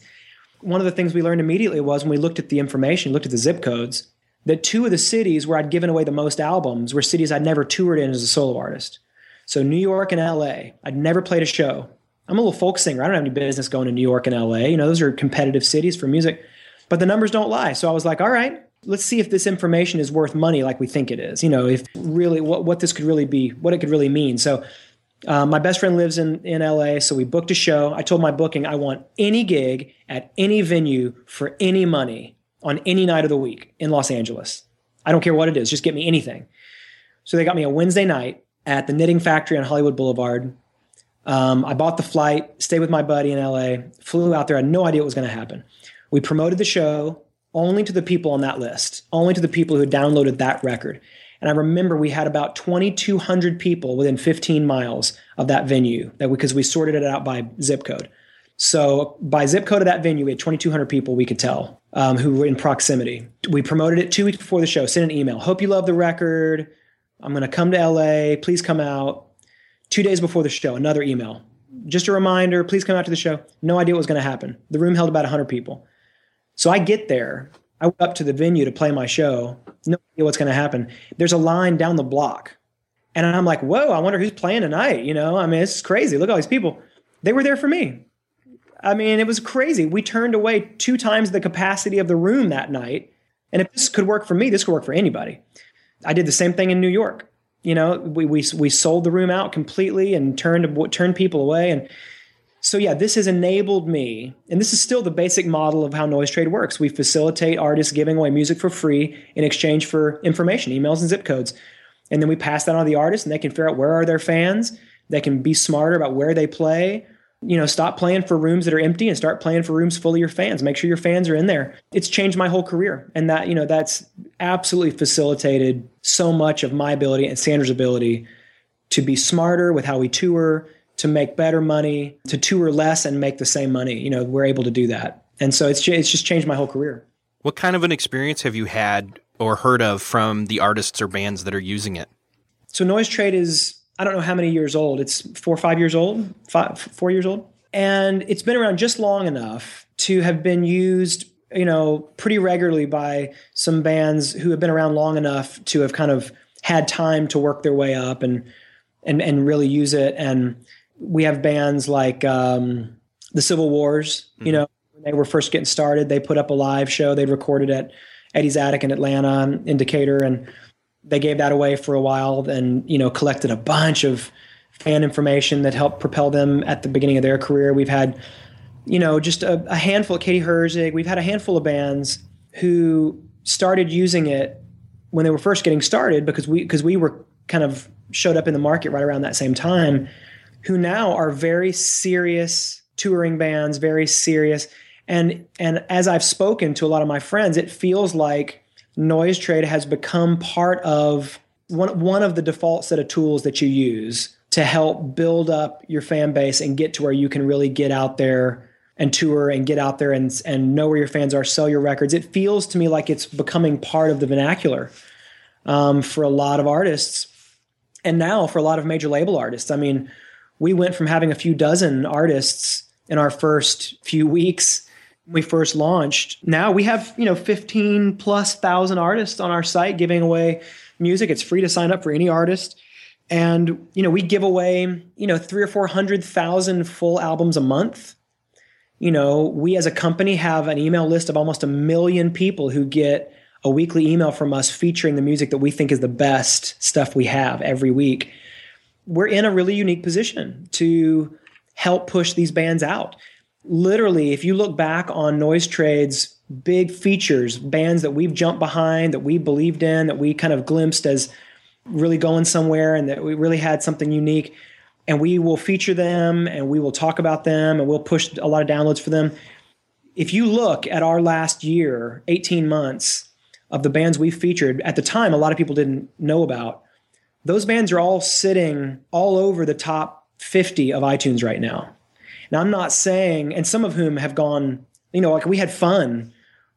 One of the things we learned immediately was, when we looked at the information, looked at the zip codes, that 2 of the cities where I'd given away the most albums were cities I'd never toured in as a solo artist. So New York and LA, I'd never played a show. I'm a little folk singer. I don't have any business going to New York and LA. You know, those are competitive cities for music, but the numbers don't lie. So I was like, all right, let's see if this information is worth money like we think it is. You know, if really what this could really be, what it could really mean. So my best friend lives in LA, so we booked a show. I told my booking, I want any gig at any venue for any money on any night of the week in Los Angeles. I don't care what it is. Just get me anything. So they got me a Wednesday night at the Knitting Factory on Hollywood Boulevard. I bought the flight, stayed with my buddy in LA, flew out there. I had no idea what was going to happen. We promoted the show only to the people on that list, only to the people who had downloaded that record. And I remember we had about 2,200 people within 15 miles of that venue, that because we sorted it out by zip code. So by zip code of that venue, we had 2,200 people we could tell who were in proximity. We promoted it 2 weeks before the show. Sent an email. Hope you love the record. I'm going to come to LA. Please come out. 2 days before the show, another email. Just a reminder, please come out to the show. No idea what was going to happen. The room held about 100 people. So I get there. I went up to the venue to play my show. No idea what's going to happen. There's a line down the block. And I'm like, whoa, I wonder who's playing tonight. You know, I mean, it's crazy. Look at all these people. They were there for me. I mean, it was crazy. We turned away 2 times the capacity of the room that night. And if this could work for me, this could work for anybody. I did the same thing in New York. You know, we sold the room out completely and turned people away. And so, yeah, this has enabled me, and this is still the basic model of how Noise Trade works. We facilitate artists giving away music for free in exchange for information, emails and zip codes. And then we pass that on to the artists, and they can figure out where are their fans. They can be smarter about where they play. You know, stop playing for rooms that are empty and start playing for rooms full of your fans. Make sure your fans are in there. It's changed my whole career. And that, you know, that's absolutely facilitated so much of my ability and Sandra's ability to be smarter with how we tour, to make better money, to tour less and make the same money. You know, we're able to do that. And so it's just changed my whole career. What kind of an experience have you had or heard of from the artists or bands that are using it? So Noise Trade is, I don't know how many years old. It's 4 or 5 years old, 4 years old. And it's been around just long enough to have been used you know, pretty regularly by some bands who have been around long enough to have kind of had time to work their way up and really use it. And we have bands like the Civil Wars, you know, when they were first getting started, they put up a live show. They'd recorded at Eddie's Attic in Atlanta, in Decatur, and they gave that away for a while and, you know, collected a bunch of fan information that helped propel them at the beginning of their career. We've had, you know, just a handful, Katie Herzig. We've had a handful of bands who started using it when they were first getting started because we were kind of showed up in the market right around that same time, who now are very serious touring bands, very serious. And as I've spoken to a lot of my friends, it feels like Noise Trade has become part of one of the default set of tools that you use to help build up your fan base and get to where you can really get out there and tour and get out there and know where your fans are, sell your records. It feels to me like it's becoming part of the vernacular for a lot of artists. And now for a lot of major label artists. I mean, we went from having a few dozen artists in our first few weeks when we first launched. Now we have, you know, 15,000+ artists on our site giving away music. It's free to sign up for any artist. And, you know, we give away, you know, 300,000 or 400,000 full albums a month. You know, we as a company have an email list of almost 1 million people who get a weekly email from us featuring the music that we think is the best stuff we have every week. We're in a really unique position to help push these bands out. Literally, if you look back on Noise Trade's big features, bands that we've jumped behind, that we believed in, that we kind of glimpsed as really going somewhere and that we really had something unique, and we will feature them and we will talk about them and we'll push a lot of downloads for them. If you look at our last year, 18 months of the bands we featured, at the time, a lot of people didn't know about, those bands are all sitting all over the top 50 of iTunes right now. Now, I'm not saying, and some of whom have gone, you know, like we had Fun.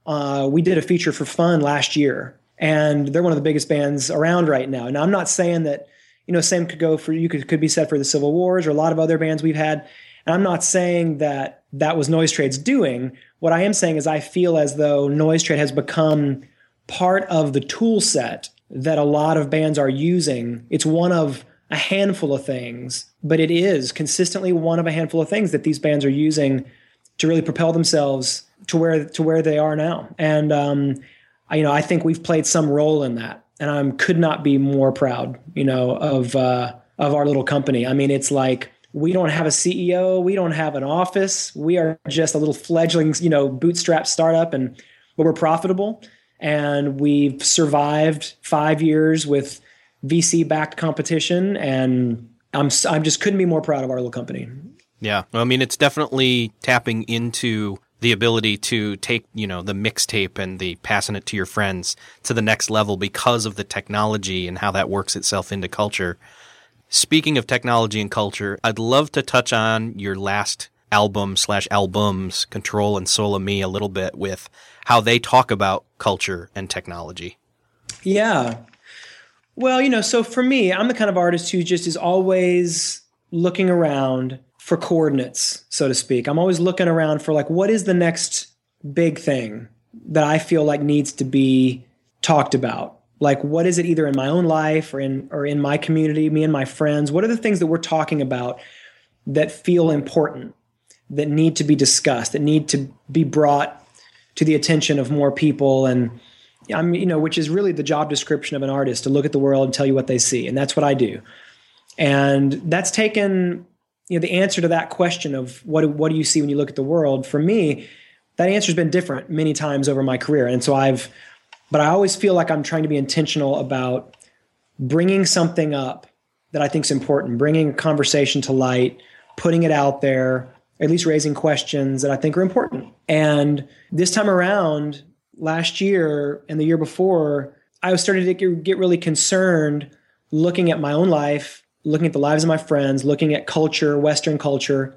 We did a feature for Fun last year, and they're one of the biggest bands around right now. Now, I'm not saying that, you know, same could go for, you could be said for the Civil Wars or a lot of other bands we've had. And I'm not saying that that was Noise Trade's doing. What I am saying is I feel as though Noise Trade has become part of the tool set that a lot of bands are using. It's one of a handful of things, but it is consistently one of a handful of things that these bands are using to really propel themselves to where they are now. And, you know, I think we've played some role in that, and I could not be more proud, you know, of our little company. I mean, it's like, we don't have a CEO, we don't have an office. We are just a little fledgling, you know, bootstrap startup, but we're profitable. And we've survived 5 years with VC-backed competition, and I just couldn't be more proud of our little company. Yeah, I mean, it's definitely tapping into the ability to take, you know, the mixtape and the passing it to your friends to the next level because of the technology and how that works itself into culture. Speaking of technology and culture, I'd love to touch on your last album/albums, Control and Sola-Mi, a little bit with how they talk about culture and technology. Yeah. Well, you know, so for me, I'm the kind of artist who just is always looking around for coordinates, so to speak. I'm always looking around for, like, what is the next big thing that I feel like needs to be talked about? Like, what is it either in my own life or in my community, me and my friends? What are the things that we're talking about that feel important, that need to be discussed, that need to be brought to the attention of more people? And I'm, you know, which is really the job description of an artist, to look at the world and tell you what they see. And that's what I do. And that's taken, you know, the answer to that question of what do you see when you look at the world? For me, that answer has been different many times over my career. And so but I always feel like I'm trying to be intentional about bringing something up that I think is important, bringing a conversation to light, putting it out there, at least raising questions that I think are important. And this time around, last year and the year before, I was starting to get really concerned looking at my own life, looking at the lives of my friends, looking at culture, Western culture,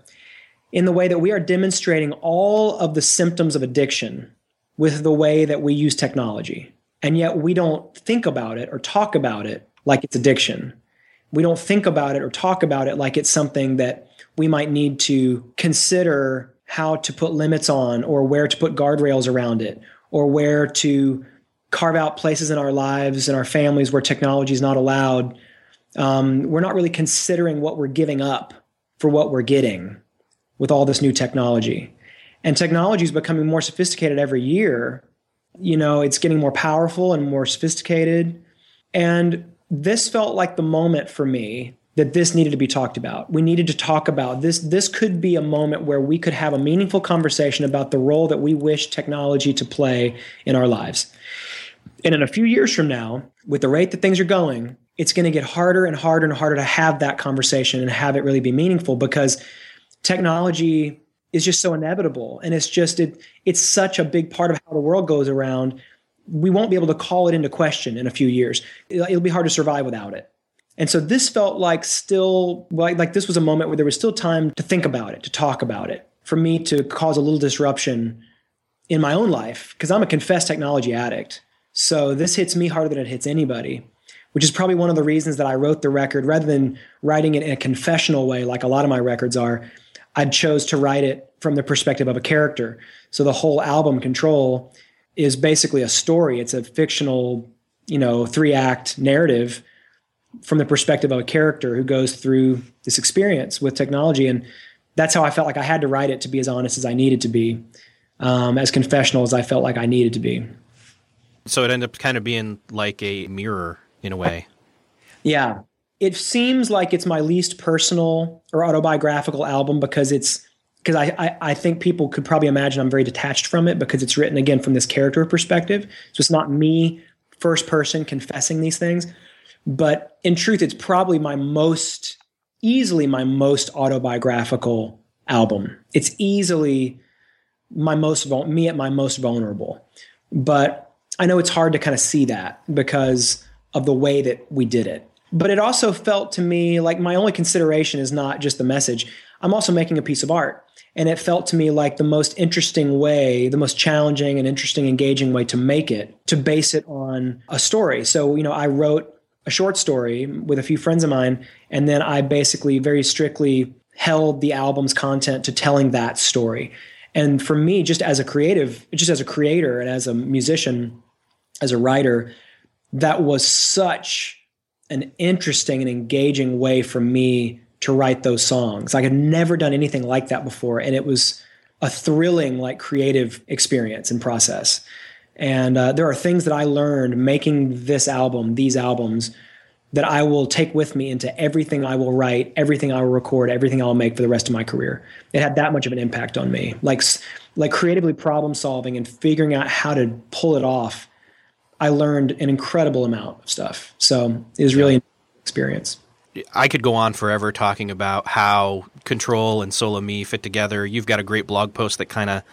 in the way that we are demonstrating all of the symptoms of addiction with the way that we use technology. And yet we don't think about it or talk about it like it's addiction. We don't think about it or talk about it like it's something that we might need to consider how to put limits on, or where to put guardrails around it, or where to carve out places in our lives and our families where technology is not allowed, we're not really considering what we're giving up for what we're getting with all this new technology. And technology is becoming more sophisticated every year. You know, it's getting more powerful and more sophisticated. And this felt like the moment for me that this needed to be talked about. We needed to talk about this. This could be a moment where we could have a meaningful conversation about the role that we wish technology to play in our lives. And in a few years from now, with the rate that things are going, it's going to get harder and harder and harder to have that conversation and have it really be meaningful, because technology is just so inevitable. And it's just, it's such a big part of how the world goes around. We won't be able to call it into question in a few years. It'll be hard to survive without it. And so this felt like still, like this was a moment where there was still time to think about it, to talk about it, for me to cause a little disruption in my own life, because I'm a confessed technology addict. So this hits me harder than it hits anybody, which is probably one of the reasons that I wrote the record. Rather than writing it in a confessional way, like a lot of my records are, I chose to write it from the perspective of a character. So the whole album, Control, is basically a story. It's a fictional, you know, 3-act narrative from the perspective of a character who goes through this experience with technology. And that's how I felt like I had to write it, to be as honest as I needed to be, as confessional as I felt like I needed to be. So it ended up kind of being like a mirror in a way. Yeah. It seems like it's my least personal or autobiographical album, because it's, because I think people could probably imagine I'm very detached from it, because it's written, again, from this character perspective. So it's not me, first person, confessing these things. But in truth, it's probably my most autobiographical album. It's easily me at my most vulnerable. But I know it's hard to kind of see that because of the way that we did it. But it also felt to me like my only consideration is not just the message. I'm also making a piece of art. And it felt to me like the most interesting way, the most challenging and interesting, engaging way to make it, to base it on a story. So, you know, I wrote a short story with a few friends of mine, and then I basically very strictly held the album's content to telling that story. And for me, just as a creator and as a musician, as a writer, that was such an interesting and engaging way for me to write those songs. I had never done anything like that before, and it was a thrilling, like, creative experience and process. And there are things that I learned making this album, these albums, that I will take with me into everything I will write, everything I will record, everything I'll make for the rest of my career. It had that much of an impact on me. Like creatively problem solving and figuring out how to pull it off, I learned an incredible amount of stuff. So it was really an experience. I could go on forever talking about how Control and Sola-Mi fit together. You've got a great blog post that kind of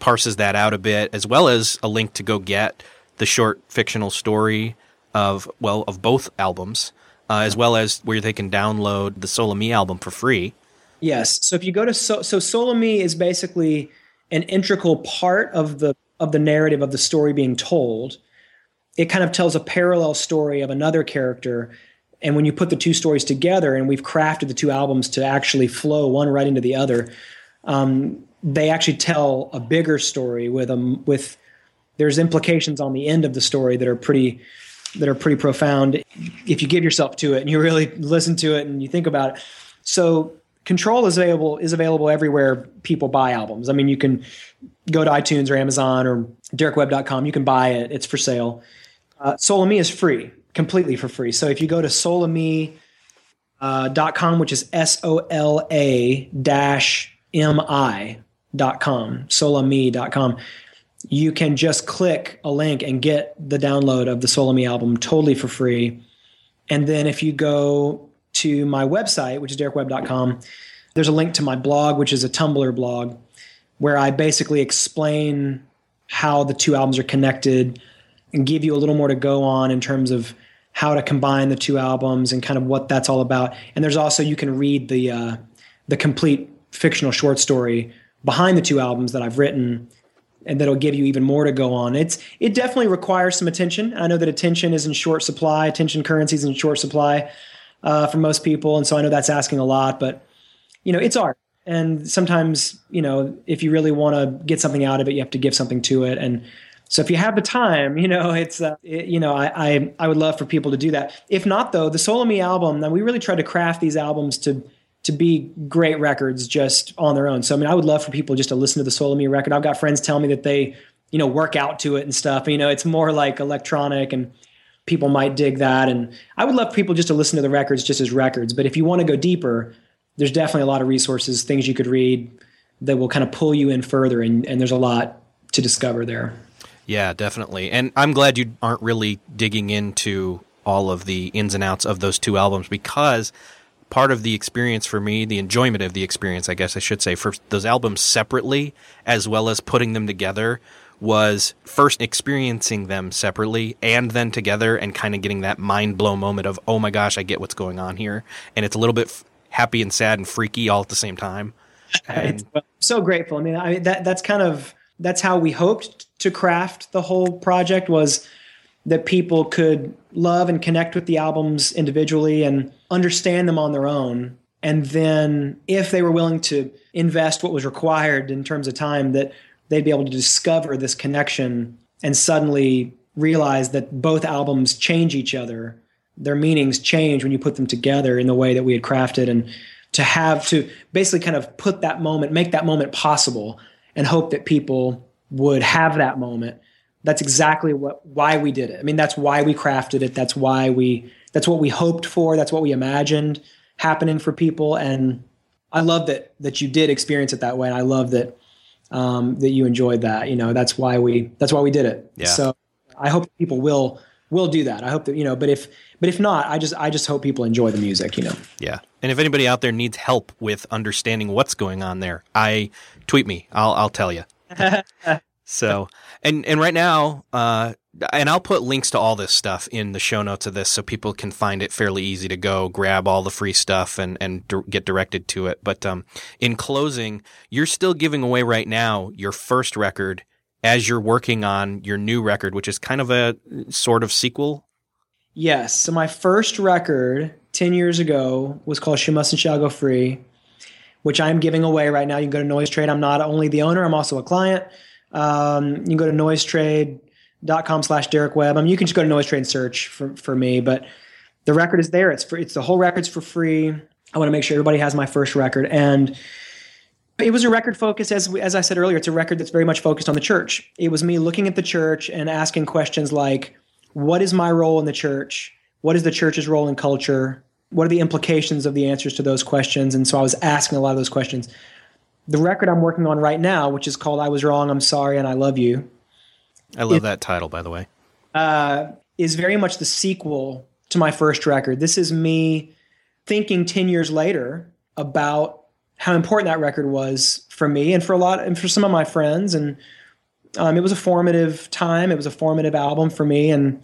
parses that out a bit, as well as a link to go get the short fictional story of both albums, as well as where they can download the Sola-Mi album for free. Yes. So if you go to Sola-Mi is basically an integral part of the narrative of the story being told. It kind of tells a parallel story of another character, and when you put the two stories together, and we've crafted the two albums to actually flow one right into the other. They actually tell a bigger story with there's implications on the end of the story that are pretty profound if you give yourself to it and you really listen to it and you think about it. So Control is available everywhere people buy albums. I mean, you can go to iTunes or Amazon or DerekWebb.com. You can buy it. It's for sale. Sola-Mi is free, completely for free. So if you go to Sola-Mi.com, which is SOLA-MI.com, Sola-Mi.com, you can just click a link and get the download of the Sola-Mi album totally for free. And then if you go to my website, which is DerekWebb.com, there's a link to my blog, which is a Tumblr blog, where I basically explain how the two albums are connected and give you a little more to go on in terms of how to combine the two albums and kind of what that's all about. And there's also, you can read the complete fictional short story behind the two albums that I've written, and that'll give you even more to go on. It definitely requires some attention. I know that attention is in short supply. Attention currency is in short supply for most people. And so I know that's asking a lot, but you know, it's art. And sometimes, you know, if you really want to get something out of it, you have to give something to it. And so if you have the time, you know, it's, I would love for people to do that. If not, though, the Sola-Mi album, we really try to craft these albums to be great records just on their own. So, I mean, I would love for people just to listen to the Sola-Mi record. I've got friends tell me that they, you know, work out to it and stuff. You know, it's more like electronic and people might dig that. And I would love for people just to listen to the records just as records. But if you want to go deeper, there's definitely a lot of resources, things you could read that will kind of pull you in further. And there's a lot to discover there. Yeah, definitely. And I'm glad you aren't really digging into all of the ins and outs of those two albums, because part of the experience for me, the enjoyment of the experience, I guess I should say, for those albums separately, as well as putting them together, was first experiencing them separately and then together and kind of getting that mind-blow moment of, oh my gosh, I get what's going on here. And it's a little bit happy and sad and freaky all at the same time. And I'm so grateful. I mean, that's how we hoped to craft the whole project, was that people could love and connect with the albums individually and understand them on their own. And then if they were willing to invest what was required in terms of time, that they'd be able to discover this connection and suddenly realize that both albums change each other. Their meanings change when you put them together in the way that we had crafted, and to have to basically kind of put that moment, make that moment possible, and hope that people would have that moment. That's exactly why we did it. I mean, that's why we crafted it. That's what we hoped for. That's what we imagined happening for people. And I love that you did experience it that way. And I love that you enjoyed that. You know, that's why we did it. Yeah. So I hope people will do that. I hope that, you know, but if not, I just hope people enjoy the music, you know? Yeah. And if anybody out there needs help with understanding what's going on there, tweet me. I'll tell you. So, and right now, and I'll put links to all this stuff in the show notes of this so people can find it fairly easy to go grab all the free stuff and get directed to it. But in closing, you're still giving away right now your first record as you're working on your new record, which is kind of a sort of sequel. Yes. So my first record 10 years ago was called She Must and Shall Go Free, which I'm giving away right now. You can go to Noise Trade. I'm not only the owner, I'm also a client. You can go to Noisetrade.com/Derek Webb. I mean, you can just go to Noisetrade and search for me, but the record is there. It's free. It's the whole record's for free. I want to make sure everybody has my first record. And it was a record focused, as I said earlier, it's a record that's very much focused on the church. It was me looking at the church and asking questions like, what is my role in the church? What is the church's role in culture? What are the implications of the answers to those questions? And so I was asking a lot of those questions. The record I'm working on right now, which is called I Was Wrong, I'm Sorry, and I Love You. I love that title, by the way. Is very much the sequel to my first record. This is me thinking 10 years later about how important that record was for me and for some of my friends. And it was a formative time. It was a formative album for me and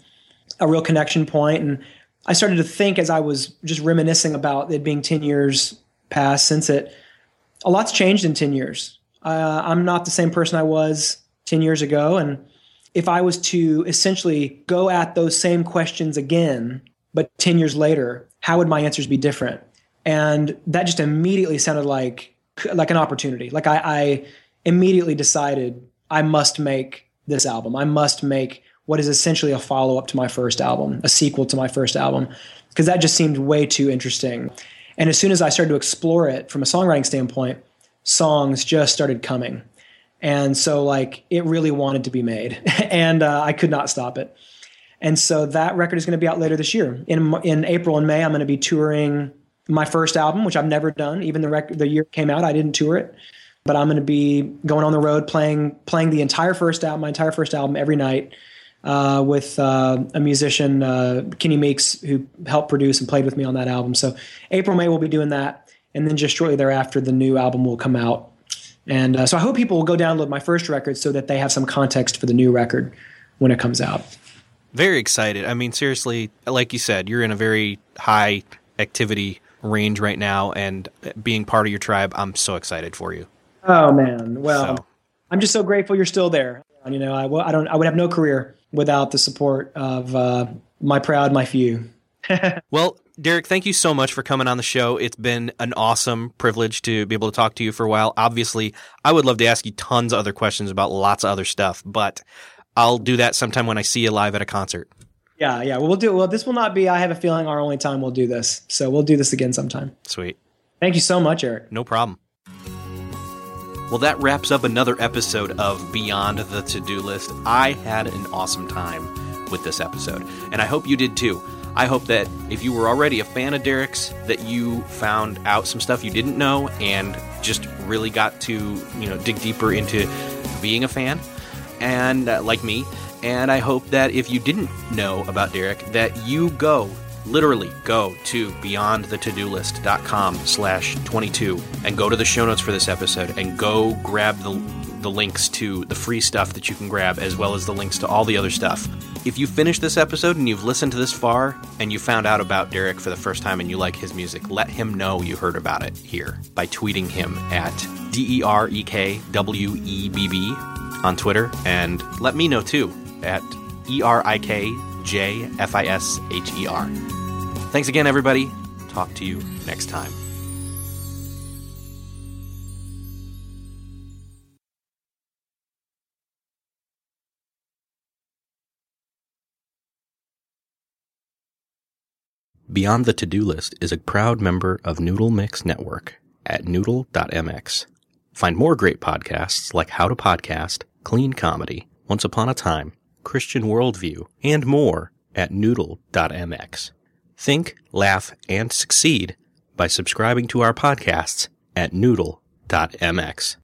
a real connection point. And I started to think, as I was just reminiscing about it being 10 years past since it, a lot's changed in 10 years. I'm not the same person I was 10 years ago. And if I was to essentially go at those same questions again, but 10 years later, how would my answers be different? And that just immediately sounded like an opportunity. Like I immediately decided I must make this album. I must make what is essentially a follow-up to my first album, a sequel to my first album, because that just seemed way too interesting. And as soon as I started to explore it from a songwriting standpoint, songs just started coming. And so it really wanted to be made and I could not stop it. And so that record is going to be out later this year. In April and May, I'm going to be touring my first album, which I've never done. Even the year it came out, I didn't tour it. But I'm going to be going on the road playing my entire first album every night with a musician, Kenny Meeks, who helped produce and played with me on that album. So April, May, we'll be doing that. And then just shortly thereafter, the new album will come out. And so I hope people will go download my first record so that they have some context for the new record when it comes out. Very excited. I mean, seriously, like you said, you're in a very high activity range right now. And being part of your tribe, I'm so excited for you. Oh, man. Well, so. I'm just so grateful you're still there. You know, I would have no career without the support of my few. Well, Derek, thank you so much for coming on the show. It's been an awesome privilege to be able to talk to you for a while. Obviously, I would love to ask you tons of other questions about lots of other stuff, but I'll do that sometime when I see you live at a concert. Yeah. We'll do it. Well, this will not be, I have a feeling, our only time we'll do this. So we'll do this again sometime. Sweet. Thank you so much, Eric. No problem. Well, that wraps up another episode of Beyond the To-Do List. I had an awesome time with this episode, and I hope you did too. I hope that if you were already a fan of Derek's, that you found out some stuff you didn't know and just really got to, dig deeper into being a fan and like me. And I hope that if you didn't know about Derek, that you go to beyondthetodolist.com/22 and go to the show notes for this episode and go grab the links to the free stuff that you can grab, as well as the links to all the other stuff. If you finish this episode and you've listened to this far and you found out about Derek for the first time and you like his music, let him know you heard about it here by tweeting him at DEREKWEBB on Twitter, and let me know too at ERIKJFISHER. Thanks again, everybody. Talk to you next time. Beyond the To-Do List is a proud member of Noodle Mix Network at noodle.mx. Find more great podcasts like How to Podcast, Clean Comedy, Once Upon a Time, Christian Worldview, and more at noodle.mx. Think, laugh, and succeed by subscribing to our podcasts at noodle.mx.